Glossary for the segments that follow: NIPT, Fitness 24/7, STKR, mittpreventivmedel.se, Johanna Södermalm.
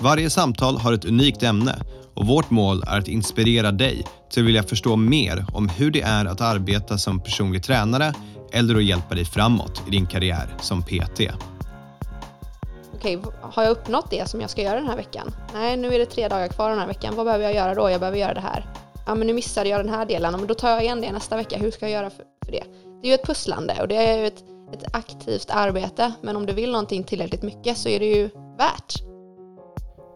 Varje samtal har ett unikt ämne och vårt mål är att inspirera dig till att vilja förstå mer om hur det är att arbeta som personlig tränare eller att hjälpa dig framåt i din karriär som PT. Okej, har jag uppnått det som jag ska göra den här veckan? Nej, nu är det 3 dagar kvar den här veckan. Vad behöver jag göra då? Jag behöver göra det här. Ja, men nu missade jag den här delen. Men då tar jag igen det nästa vecka. Hur ska jag göra för det? Det är ju ett pusslande och det är ju ett aktivt arbete. Men om du vill någonting tillräckligt mycket så är det ju värt.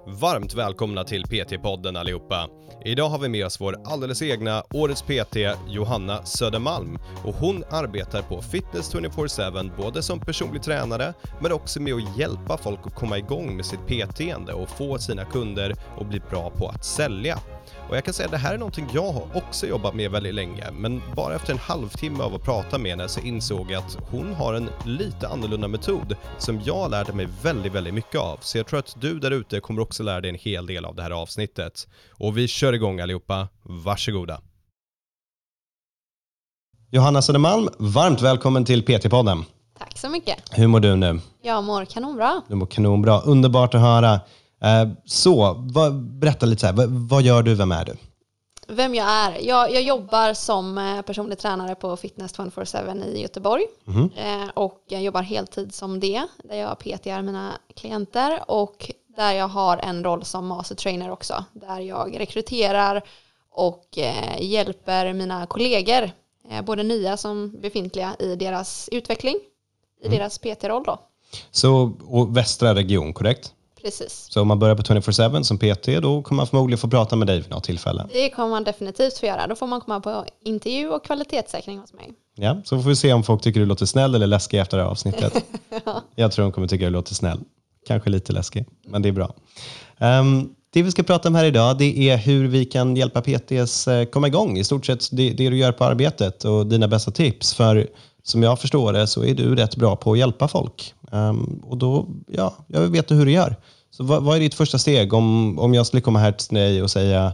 Varmt välkomna till PT-podden allihopa. Idag har vi med oss vår alldeles egna årets PT Johanna Södermalm och hon arbetar på Fitness 24/7 både som personlig tränare men också med att hjälpa folk att komma igång med sitt PT-ande och få sina kunder och bli bra på att sälja. Och jag kan säga att det här är någonting jag har också jobbat med väldigt länge, men bara efter en halvtimme av att prata med henne så insåg jag att hon har en lite annorlunda metod som jag lärde mig väldigt, väldigt mycket av. Så jag tror att du där ute kommer också lära dig en hel del av det här avsnittet. Och vi kör igång allihopa. Varsågoda. Johanna Södermalm, varmt välkommen till PT-podden. Tack så mycket. Hur mår du nu? Jag mår kanonbra. Du mår kanonbra. Underbart att höra. Så, berätta lite så här. Vad gör du? Vem är du? Vem jag är? Jag jobbar som personlig tränare på Fitness 24/7 i Göteborg. Och jag jobbar heltid som det. Där jag PT:ar mina klienter. Och där jag har en roll som master trainer också. Där jag rekryterar och hjälper mina kollegor. Både nya som befintliga i deras utveckling. I deras PT-roll då. Så, och västra region, korrekt? Precis. Så om man börjar på 24/7 som PT, då kommer man förmodligen få prata med dig vid något tillfälle. Det kommer man definitivt få göra. Då får man komma på intervju och kvalitetssäkring hos mig. Ja, så får vi se om folk tycker du låter snäll eller läskig efter det här avsnittet. Ja. Jag tror de kommer tycka du låter snäll. Kanske lite läskig, men det är bra. Det vi ska prata om här idag, det är hur vi kan hjälpa PTs komma igång. I stort sett det du gör på arbetet och dina bästa tips. För som jag förstår det så är du rätt bra på att hjälpa folk. Och då, ja, jag vet hur du gör. Så vad är ditt första steg om jag skulle komma här till dig och säga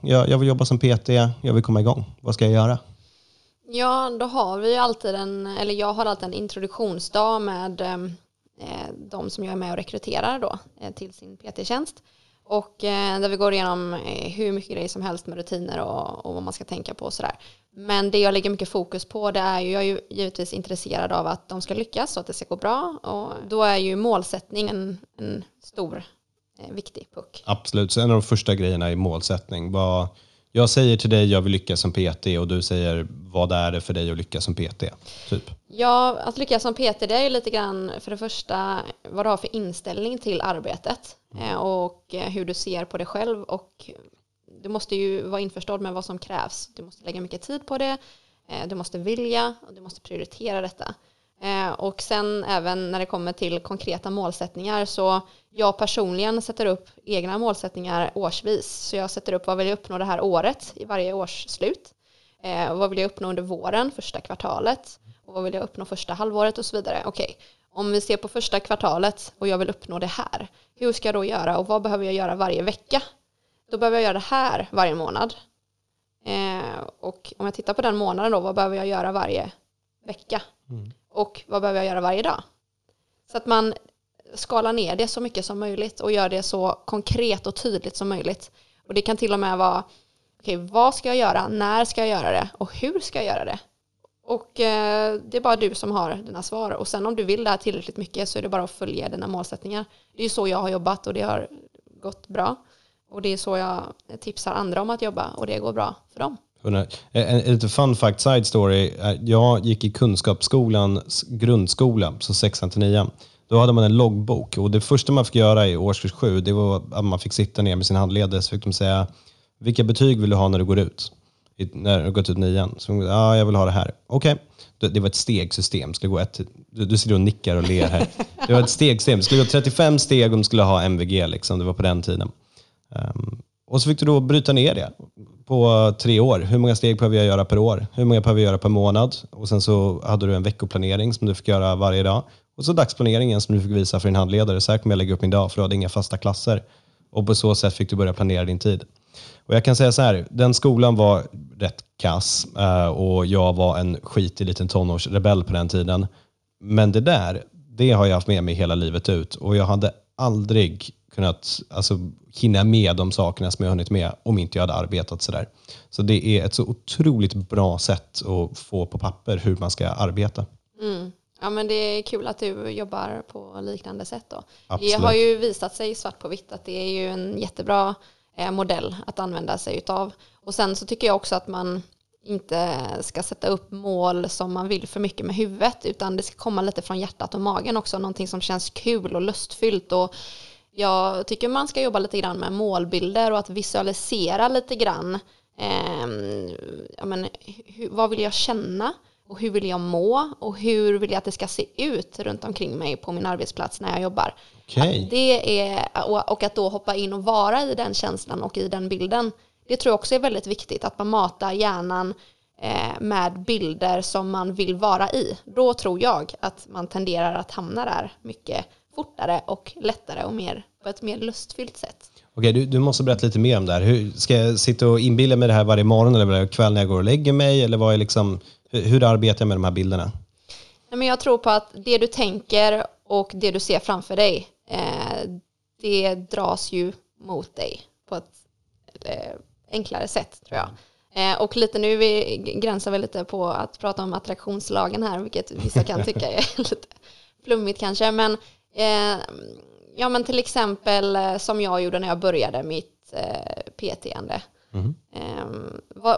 jag vill jobba som PT, jag vill komma igång. Vad ska jag göra? Ja, då har vi alltid jag har alltid en introduktionsdag med de som jag är med och rekryterar då till sin PT-tjänst. Och där vi går igenom hur mycket grejer som helst med rutiner och vad man ska tänka på och sådär. Men det jag lägger mycket fokus på, det är ju, jag är ju givetvis intresserad av att de ska lyckas och att det ska gå bra. Och då är ju målsättning en stor, viktig puck. Absolut, så en av de första grejerna är målsättning. Jag säger till dig jag vill lyckas som PT och du säger vad är det för dig att lyckas som PT? Typ. Ja, att lyckas som PT det är ju lite grann för det första vad du har för inställning till arbetet och hur du ser på dig själv och du måste ju vara införstådd med vad som krävs. Du måste lägga mycket tid på det, du måste vilja och du måste prioritera detta. Och sen även när det kommer till konkreta målsättningar så jag personligen sätter upp egna målsättningar årsvis. Så jag sätter upp vad vill jag uppnå det här året i varje års slut. Vad vill jag uppnå under våren, första kvartalet. Och vad vill jag uppnå första halvåret och så vidare. Okej, om vi ser på första kvartalet och jag vill uppnå det här. Hur ska jag då göra och vad behöver jag göra varje vecka? Då behöver jag göra det här varje månad. Och om jag tittar på den månaden då, vad behöver jag göra varje vecka? Och vad behöver jag göra varje dag? Så att man skalar ner det så mycket som möjligt och gör det så konkret och tydligt som möjligt. Och det kan till och med vara vad ska jag göra, när ska jag göra det och hur ska jag göra det? Och det är bara du som har dina svar. Och sen om du vill det här tillräckligt mycket så är det bara att följa dina målsättningar. Det är ju så jag har jobbat och det har gått bra. Och det är så jag tipsar andra om att jobba och det går bra för dem. En lite fun fact side story. Jag gick i Kunskapsskolans grundskola, så 6-9. Då hade man en loggbok och det första man fick göra i årskurs 7 det var att man fick sitta ner med sin handledare så fick de säga vilka betyg vill du ha när du går ut? När du gått ut 9. Så jag vill ha det här. Okej. Det var ett stegsystem. Skulle gå du sitter och nickar och ler här. Det var ett stegsystem. Skulle gå 35 steg om skulle ha MVG liksom. Det var på den tiden. Och så fick du då bryta ner det på 3 år. Hur många steg behöver jag göra per år? Hur många behöver jag göra per månad? Och sen så hade du en veckoplanering som du fick göra varje dag. Och så dagsplaneringen som du fick visa för din handledare. Så här kommer jag lägga upp min dag, för du hade inga fasta klasser. Och på så sätt fick du börja planera din tid. Och jag kan säga så här, den skolan var rätt kass. Och jag var en skitig liten tonårsrebell på den tiden. Men det där, det har jag haft med mig hela livet ut. Och jag hade aldrig kunnat hinna med de sakerna som jag hunnit med om inte jag hade arbetat sådär. Så det är ett så otroligt bra sätt att få på papper hur man ska arbeta. Mm. Ja, men det är kul att du jobbar på liknande sätt då. Absolut. Det har ju visat sig svart på vitt att det är ju en jättebra modell att använda sig utav. Och sen så tycker jag också att man inte ska sätta upp mål som man vill för mycket med huvudet, utan det ska komma lite från hjärtat och magen också. Någonting som känns kul och lustfyllt. Och jag tycker man ska jobba lite grann med målbilder och att visualisera lite grann. Vad vill jag känna? Och hur vill jag må? Och hur vill jag att det ska se ut runt omkring mig på min arbetsplats när jag jobbar? Okay. Att då hoppa in och vara i den känslan och i den bilden. Det tror jag också är väldigt viktigt, att man matar hjärnan med bilder som man vill vara i. Då tror jag att man tenderar att hamna där mycket fortare och lättare och mer på ett mer lustfyllt sätt. Okej, du måste berätta lite mer om det här. Hur, ska jag sitta och inbilla mig det här varje morgon eller varje kväll när jag går och lägger mig? Eller vad är hur arbetar jag med de här bilderna? Nej, men jag tror på att det du tänker och det du ser framför dig, det dras ju mot dig på ett enklare sätt, tror jag. Och lite nu gränsar vi lite på att prata om attraktionslagen här, vilket vissa kan tycka är lite flummigt kanske, men men till exempel som jag gjorde när jag började mitt PT-ande. Mm.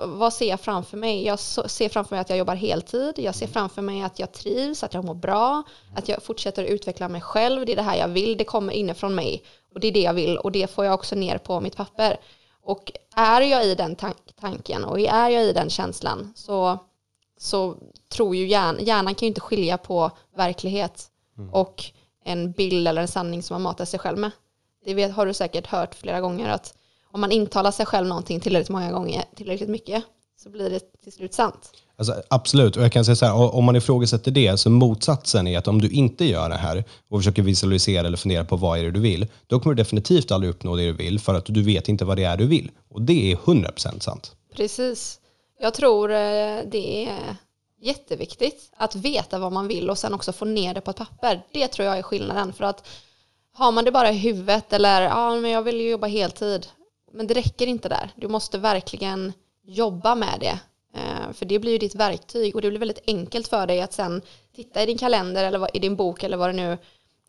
Vad ser jag framför mig? Jag ser framför mig att jag jobbar heltid. Jag ser framför mig att jag trivs, att jag mår bra, att jag fortsätter utveckla mig själv. Det är det här jag vill, det kommer inifrån mig och det är det jag vill och det får jag också ner på mitt papper. Och är jag i den tanken och är jag i den känslan så tror ju hjärnan kan ju inte skilja på verklighet och en bild eller en sanning som man matar sig själv med. Det har du säkert hört flera gånger, att om man intalar sig själv någonting tillräckligt många gånger, tillräckligt mycket, så blir det till slut sant. Alltså, absolut, och jag kan säga så här, om man ifrågasätter det, så motsatsen är att om du inte gör det här och försöker visualisera eller fundera på vad är det du vill, då kommer du definitivt aldrig uppnå det du vill, för att du vet inte vad det är du vill. Och det är 100% sant. Precis. Jag tror det är jätteviktigt att veta vad man vill och sen också få ner det på ett papper. Det tror jag är skillnaden, för att har man det bara i huvudet eller men jag vill ju jobba heltid, men det räcker inte där. Du måste verkligen jobba med det. För det blir ju ditt verktyg och det blir väldigt enkelt för dig att sen titta i din kalender eller i din bok eller vad det nu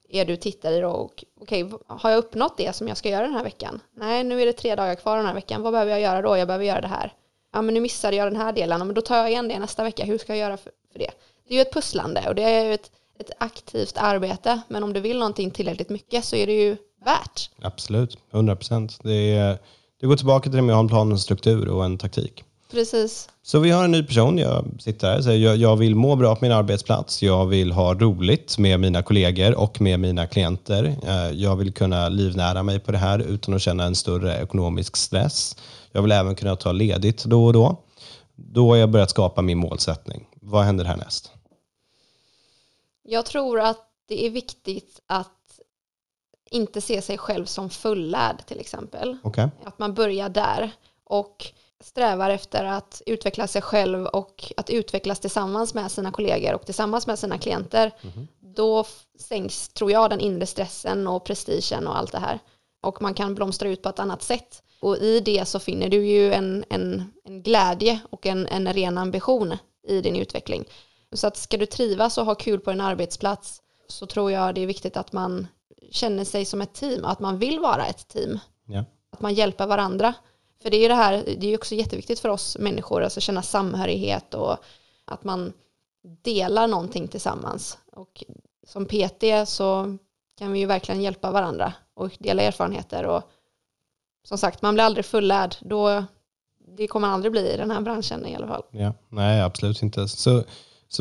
är du tittar i. Och okej, har jag uppnått det som jag ska göra den här veckan? Nej, nu är det 3 dagar kvar den här veckan. Vad behöver jag göra då? Jag behöver göra det här. Ja, men nu missade jag den här delen. Men då tar jag igen det nästa vecka. Hur ska jag göra för det? Det är ju ett pusslande och det är ju ett aktivt arbete. Men om du vill någonting tillräckligt mycket så är det ju värt. Absolut, 100%. Det går tillbaka till det med att ha en plan, en struktur och en taktik. Precis. Så vi har en ny person, jag sitter här och säger jag vill må bra på min arbetsplats, jag vill ha roligt med mina kollegor och med mina klienter, jag vill kunna livnära mig på det här utan att känna en större ekonomisk stress, jag vill även kunna ta ledigt då och då. Då har jag börjat skapa min målsättning. Vad händer härnäst? Jag tror att det är viktigt att inte se sig själv som fullärd till exempel. Okay. Att man börjar där och strävar efter att utveckla sig själv och att utvecklas tillsammans med sina kollegor och tillsammans med sina klienter. Mm-hmm. Då sänks, tror jag, den inre stressen och prestigen och allt det här. Och man kan blomstra ut på ett annat sätt. Och i det så finner du ju en glädje och en ren ambition i din utveckling. Så att ska du trivas och ha kul på din arbetsplats, så tror jag det är viktigt att man känner sig som ett team, att man vill vara ett team. Yeah. Att man hjälper varandra. För det är ju det här, det är ju också jätteviktigt för oss människor, alltså känna samhörighet och att man delar någonting tillsammans. Och som PT så kan vi ju verkligen hjälpa varandra och dela erfarenheter. Och som sagt, man blir aldrig fullärd. Det kommer man aldrig bli i den här branschen i alla fall. Yeah. Nej, absolut inte. Så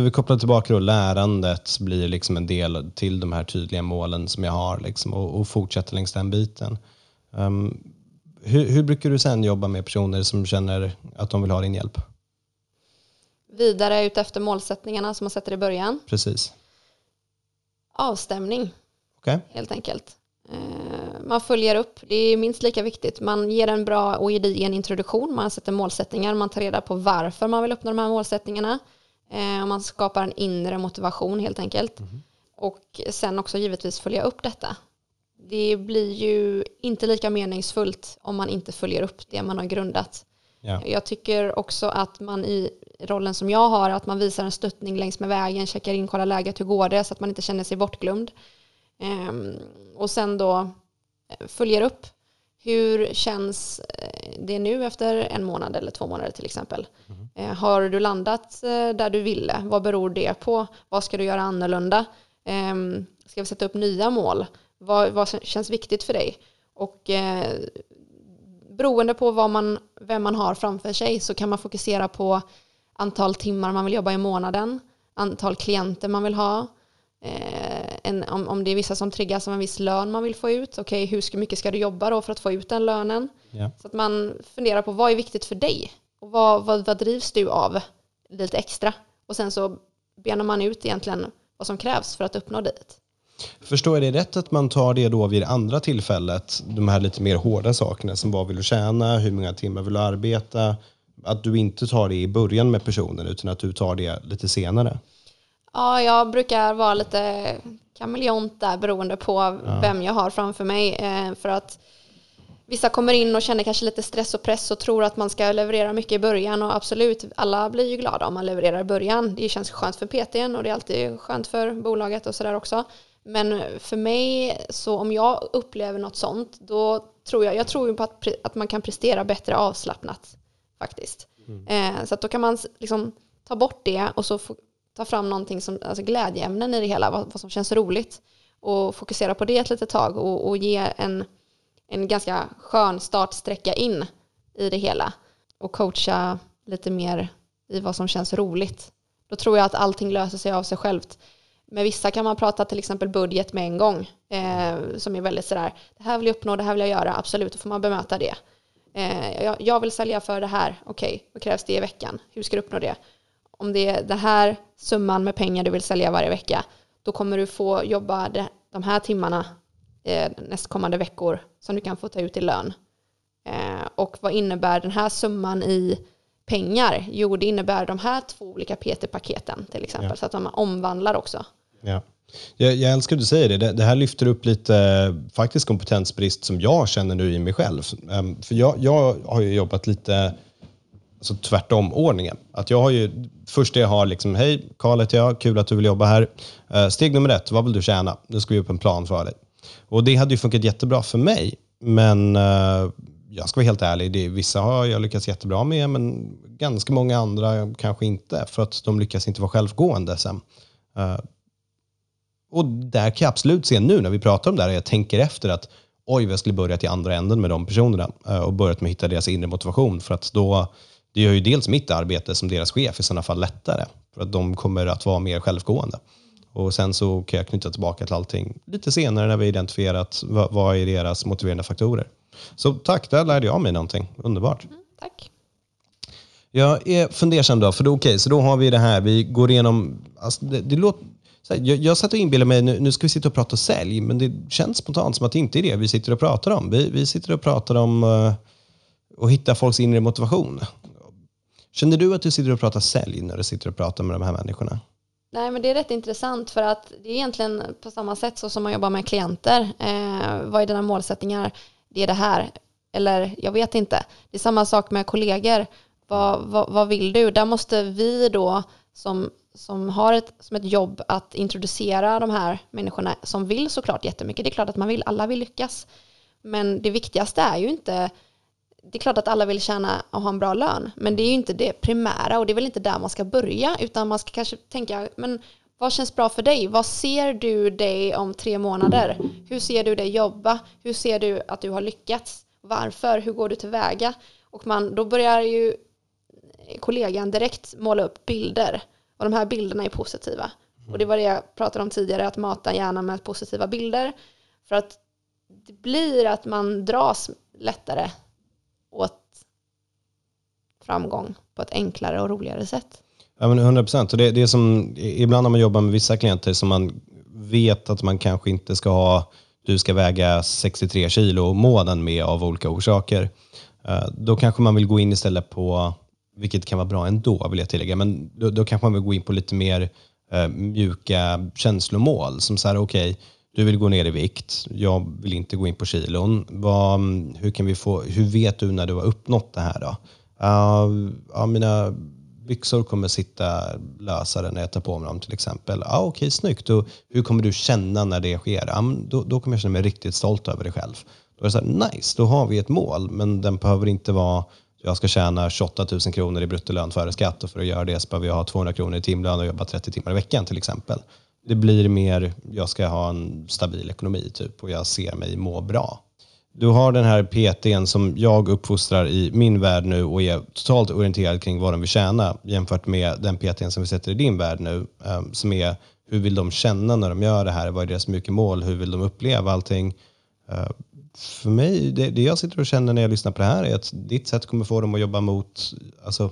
vi kopplar tillbaka då, lärandet blir liksom en del till de här tydliga målen som jag har liksom, och fortsätter längs den biten. Hur brukar du sen jobba med personer som känner att de vill ha din hjälp? Vidare ut efter målsättningarna som man sätter i början. Precis. Avstämning. Okej. Helt enkelt. Man följer upp, det är minst lika viktigt. Man ger en bra och gedigen introduktion, man sätter målsättningar, man tar reda på varför man vill uppnå de här målsättningarna. Man skapar en inre motivation helt enkelt. Mm. Och sen också givetvis följa upp detta. Det blir ju inte lika meningsfullt om man inte följer upp det man har grundat. Ja. Jag tycker också att man i rollen som jag har, att man visar en stöttning längs med vägen, checkar in, kollar läget, hur går det, så att man inte känner sig bortglömd. Och sen då följer upp, hur känns det nu efter 1 månad eller 2 månader till exempel? Mm. Har du landat där du ville? Vad beror det på? Vad ska du göra annorlunda? Ska vi sätta upp nya mål? Vad känns viktigt för dig? Och beroende på vem man har framför sig, så kan man fokusera på antal timmar man vill jobba i månaden, antal klienter man vill ha, om det är vissa som triggas av en viss lön man vill få ut. Okej, hur mycket ska du jobba då för att få ut den lönen? Ja. Så att man funderar på vad är viktigt för dig och vad drivs du av lite extra? Och sen så benar man ut egentligen vad som krävs för att uppnå dit. Förstår jag det rätt att man tar det då vid andra tillfället, de här lite mer hårda sakerna som vad vill du tjäna, hur många timmar vill du arbeta, att du inte tar det i början med personen utan att du tar det lite senare? Ja, jag brukar vara lite kameleont där beroende på vem jag har framför mig, för att vissa kommer in och känner kanske lite stress och press och tror att man ska leverera mycket i början, och absolut, alla blir ju glada om man levererar i början. Det känns skönt för PT:n och det är alltid skönt för bolaget och sådär också. Men för mig, så om jag upplever något sånt, då tror jag tror på att man kan prestera bättre avslappnat faktiskt. Mm. Så att då kan man liksom ta bort det och så ta fram någonting som, alltså glädjeämnen i det hela, vad som känns roligt, och fokusera på det ett litet tag och ge en ganska skön startsträcka in i det hela och coacha lite mer i vad som känns roligt. Då tror jag att allting löser sig av sig självt. Med vissa kan man prata till exempel budget med en gång, som är väldigt sådär, det här vill jag uppnå, det här vill jag göra, absolut, då får man bemöta det. Jag vill sälja för det här, okej, vad krävs det i veckan? Hur ska du uppnå det? Om det är den här summan med pengar du vill sälja varje vecka, då kommer du få jobba de här timmarna nästkommande veckor som du kan få ta ut i lön. Och vad innebär den här summan i pengar? Jo, det innebär de här 2 olika PT-paketen till exempel. Ja. Så att de omvandlar också. Ja. Jag älskar att du säger det. Det här lyfter upp lite faktiskt kompetensbrist som jag känner nu i mig själv. För jag har ju jobbat lite alltså tvärtom ordningen. Att jag har ju, första jag har liksom, hej Karl heter jag, kul att du vill jobba här. Steg nummer 1, vad vill du tjäna? Nu ska vi upp en plan för dig. Och det hade ju funkat jättebra för mig, men jag ska vara helt ärlig, vissa har jag lyckats jättebra med, men ganska många andra kanske inte, för att de lyckas inte vara självgående sen. Och där kan jag absolut se nu när vi pratar om det här, jag tänker efter att oj, jag skulle börjat i andra änden med de personerna och börjat med att hitta deras inre motivation, för att då, det gör ju dels mitt arbete som deras chef i sådana fall lättare, för att de kommer att vara mer självgående. Och sen så kan jag knyta tillbaka till allting lite senare när vi identifierat vad är deras motiverande faktorer. Så tack, där lärde jag mig någonting. Underbart. Mm, tack. Jag är fundersam då, för då okej, så då har vi det här. Vi går igenom, alltså det låter, så här, jag satt och inbillade mig, nu ska vi sitta och prata och sälj, men det känns spontant som att det inte är det vi sitter och pratar om. Vi sitter och pratar om att hitta folks inre motivation. Känner du att du sitter och pratar sälj när du sitter och pratar med de här människorna? Nej, men det är rätt intressant, för att det är egentligen på samma sätt så som man jobbar med klienter. Vad är dina målsättningar? Det är det här. Eller jag vet inte. Det är samma sak med kollegor. Vad vill du? Där måste vi då som har som ett jobb att introducera de här människorna som vill såklart jättemycket. Det är klart att man vill. Alla vill lyckas. Men det viktigaste är ju inte... Det är klart att alla vill tjäna och ha en bra lön. Men det är ju inte det primära, och det är väl inte där man ska börja. Utan man ska kanske tänka, men vad känns bra för dig? Vad ser du dig om 3 månader? Hur ser du dig jobba? Hur ser du att du har lyckats? Varför? Hur går du tillväga? Och då börjar ju kollegan direkt måla upp bilder. Och de här bilderna är positiva. Och det var det jag pratade om tidigare, att mata hjärnan med positiva bilder. För att det blir att man dras lättare åt framgång på ett enklare och roligare sätt. Ja, men 100%. Och det är som ibland när man jobbar med vissa klienter som man vet att man kanske inte ska ha, du ska väga 63 kilo månaden med av olika orsaker. Då kanske man vill gå in istället på, vilket kan vara bra ändå vill jag tillägga, men då kanske man vill gå in på lite mer mjuka känslomål. Som så här, okej, du vill gå ner i vikt, jag vill inte gå in på kilon. Hur vet du när du har uppnått det här då? Mina byxor kommer sitta lösare när jag tar på mig dem till exempel. Okej, snyggt. Och hur kommer du känna när det sker? Då kommer jag känna mig riktigt stolt över dig själv. Då är det så här, nice, då har vi ett mål. Men den behöver inte vara, jag ska tjäna 28 000 kronor i bruttolön före skatt, och för att göra det så behöver jag ha 200 kronor i timlön och jobba 30 timmar i veckan till exempel. Det blir mer, jag ska ha en stabil ekonomi typ, och jag ser mig må bra. Du har den här PT:n som jag uppfostrar i min värld nu och är totalt orienterad kring vad de vill tjäna, jämfört med den PT:n som vi sätter i din värld nu, som är hur vill de känna när de gör det här, vad är deras mycket mål, hur vill de uppleva allting. För mig, det jag sitter och känner när jag lyssnar på det här är att ditt sätt kommer få dem att jobba mot, alltså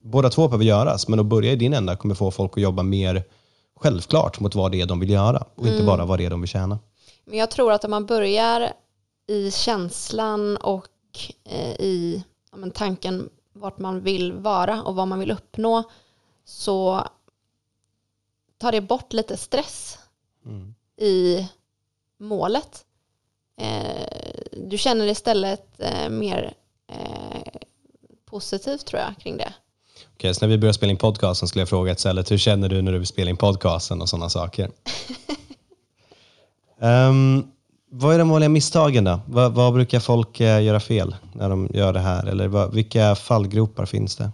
båda två behöver göras, men att börja i din ända kommer få folk att jobba mer självklart mot vad det är de vill göra och inte bara vad det är de vill tjäna. Men jag tror att om man börjar i känslan och i tanken vart man vill vara och vad man vill uppnå, så tar det bort lite stress i målet. Du känner istället mer positivt tror jag kring det. Okej, så när vi börjar spela in podcasten skulle jag fråga istället, hur känner du när du spelar in podcasten och sådana saker? Vad är de vanliga misstagen då? Vad brukar folk göra fel när de gör det här? Eller vilka fallgropar finns det?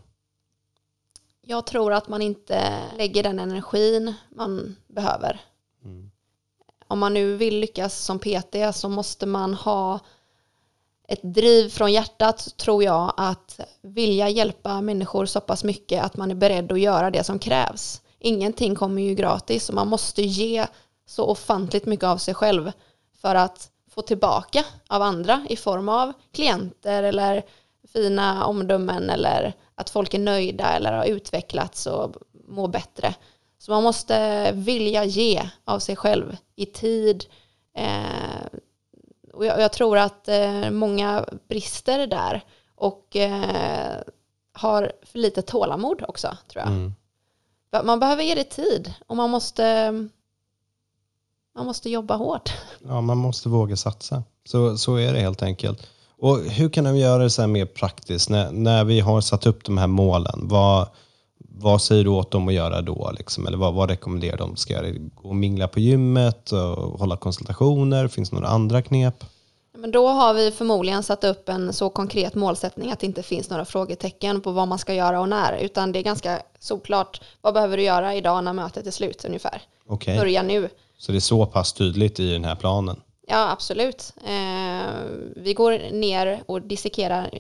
Jag tror att man inte lägger den energin man behöver. Om man nu vill lyckas som PT så måste man ha ett driv från hjärtat, tror jag, att vilja hjälpa människor så pass mycket att man är beredd att göra det som krävs. Ingenting kommer ju gratis och man måste ge så ofantligt mycket av sig själv för att få tillbaka av andra i form av klienter eller fina omdömen eller att folk är nöjda eller har utvecklats och mår bättre. Så man måste vilja ge av sig själv i tid. Och jag tror att många brister där och har för lite tålamod också, tror jag. Man behöver ge det tid och man måste jobba hårt. Ja, man måste våga satsa. Så är det helt enkelt. Och hur kan de göra det så här mer praktiskt? När vi har satt upp de här målen, vad säger du åt dem att göra då? Liksom? Eller vad rekommenderar de? Ska jag gå och mingla på gymmet och hålla konsultationer? Finns det några andra knep? Men då har vi förmodligen satt upp en så konkret målsättning att det inte finns några frågetecken på vad man ska göra och när. Utan det är ganska såklart, vad behöver du göra idag när mötet är slut ungefär? Okay. Börja nu. Så det är så pass tydligt i den här planen? Ja, absolut. Vi går ner och dissekerar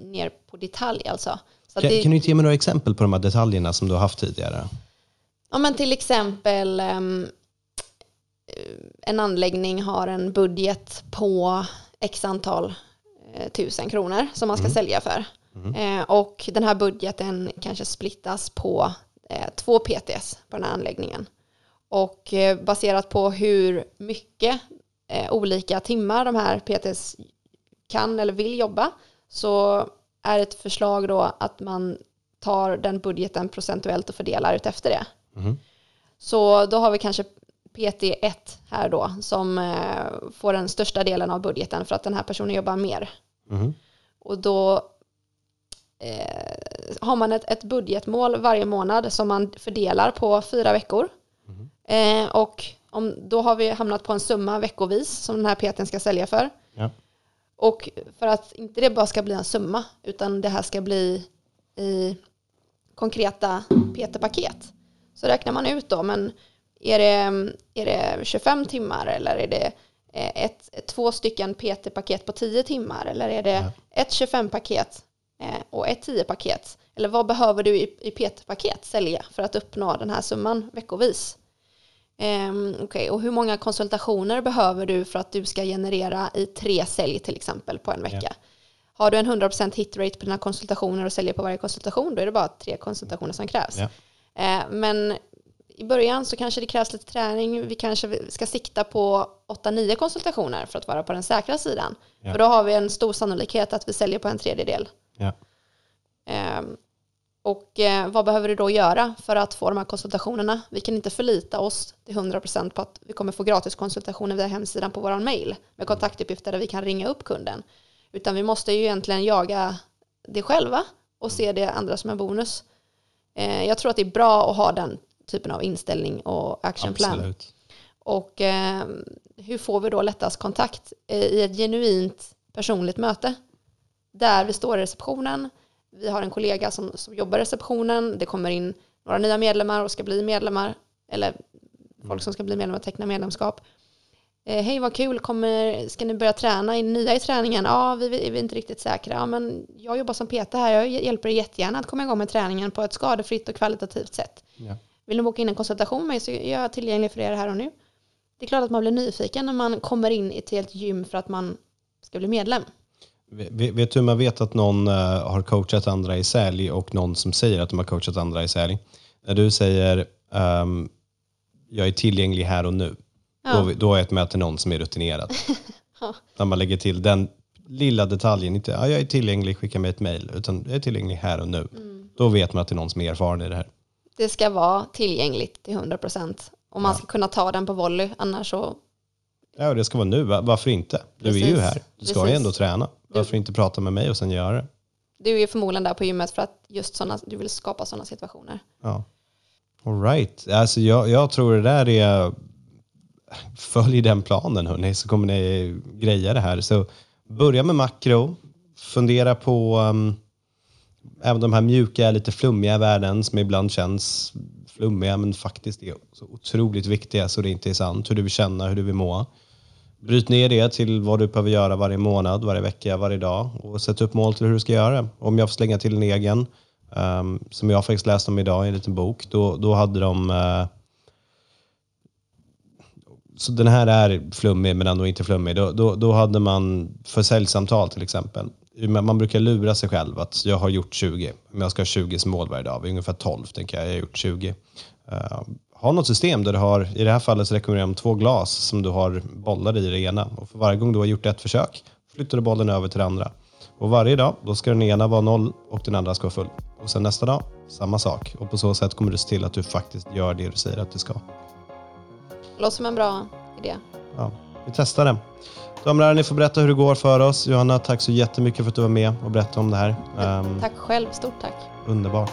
ner på detalj alltså. Kan du inte ge mig några exempel på de här detaljerna som du har haft tidigare? Ja, men till exempel en anläggning har en budget på x antal 1000 kronor som man ska sälja för. Och den här budgeten kanske splittas på 2 PTs på den här anläggningen. Och baserat på hur mycket olika timmar de här PTs kan eller vill jobba, så är ett förslag då att man tar den budgeten procentuellt och fördelar ut efter det. Så då har vi kanske PT1 här då som får den största delen av budgeten för att den här personen jobbar mer. Och då har man ett budgetmål varje månad som man fördelar på 4 veckor. Och då har vi hamnat på en summa veckovis som den här PT:n ska sälja för. Ja. Och för att inte det bara ska bli en summa, utan det här ska bli i konkreta PT-paket. Så räknar man ut då, men är det 25 timmar eller är det 2 stycken PT-paket på 10 timmar? Eller är det ett 25-paket och ett 10-paket? Eller vad behöver du i PT-paket sälja för att uppnå den här summan veckovis? Okej, och hur många konsultationer behöver du för att du ska generera i 3 sälj till exempel på en vecka? Har du en 100% hit rate på dina konsultationer och säljer på varje konsultation, då är det bara 3 konsultationer som krävs. Ja. Men i början så kanske det krävs lite träning. Vi kanske ska sikta på 8-9 konsultationer för att vara på den säkra sidan. Ja. För då har vi en stor sannolikhet att vi säljer på en 1/3. Ja. Och vad behöver du då göra för att få de här konsultationerna? Vi kan inte förlita oss till 100% på att vi kommer få gratis konsultationer via hemsidan på vår mail med kontaktuppgifter där vi kan ringa upp kunden. Utan vi måste ju egentligen jaga det själva och se det andra som en bonus. Jag tror att det är bra att ha den typen av inställning och actionplan. Absolut. Och hur får vi då lättast kontakt i ett genuint personligt möte? Där vi står i receptionen. Vi har en kollega som jobbar i receptionen. Det kommer in några nya medlemmar och ska bli medlemmar. Eller folk som ska bli medlemmar och teckna medlemskap. Hej vad kul, ska ni börja träna? Är ni nya i träningen? Ja, vi är inte riktigt säkra. Ja, men jag jobbar som PT här. Jag hjälper er jättegärna att komma igång med träningen på ett skadefritt och kvalitativt sätt. Ja. Vill ni boka in en konsultation med mig så är jag tillgänglig för er här och nu. Det är klart att man blir nyfiken när man kommer in i ett helt gym för att man ska bli medlem. Vet du hur man vet att någon har coachat andra i sälj och någon som säger att de har coachat andra i sälj? När du säger jag är tillgänglig här och nu. Ja. Då är ett möte någon som är rutinerad. Ja. När man lägger till den lilla detaljen. Inte jag är tillgänglig, skicka mig ett mejl. Utan jag är tillgänglig här och nu. Mm. Då vet man att det är någon som är erfaren i det här. Det ska vara tillgängligt till 100%. Om man ska kunna ta den på volley. Annars så... Ja, det ska vara nu. Varför inte? Du är ju här. Du ska ju ändå träna. Varför inte prata med mig och sen göra det? Du är ju förmodligen där på gymmet för att just du vill skapa sådana situationer. Ja. All right. Alltså jag tror det där är... Följ den planen hörni, så kommer ni greja det här. Så börja med makro. Fundera på även de här mjuka, lite flummiga värden som ibland känns flummiga men faktiskt är så otroligt viktiga så det inte är sant. Hur du vill känna, hur du vill må. Bryt ner det till vad du behöver göra varje månad, varje vecka, varje dag. Och sätt upp mål till hur du ska göra. Om jag får slänga till en egen som jag faktiskt läste om idag i en liten bok. Då hade de... Så den här är flummig men ändå inte flummig. Då hade man för säljsamtal till exempel. Man brukar lura sig själv att jag har gjort 20. Men jag ska ha 20 som mål varje dag. Ungefär 12 tänker jag har gjort 20. Ha något system där du har, i det här fallet så rekommenderar jag 2 glas som du har bollar i det ena. Och för varje gång du har gjort ett försök flyttar du bollen över till det andra. Och varje dag då ska den ena vara 0 och den andra ska vara full. Och sen nästa dag samma sak. Och på så sätt kommer du se till att du faktiskt gör det du säger att du ska. Låter som en bra idé. Ja, vi testar den. Damlärare, ni får berätta hur det går för oss. Johanna, tack så jättemycket för att du var med och berättade om det här. Tack själv, stort tack. Underbart.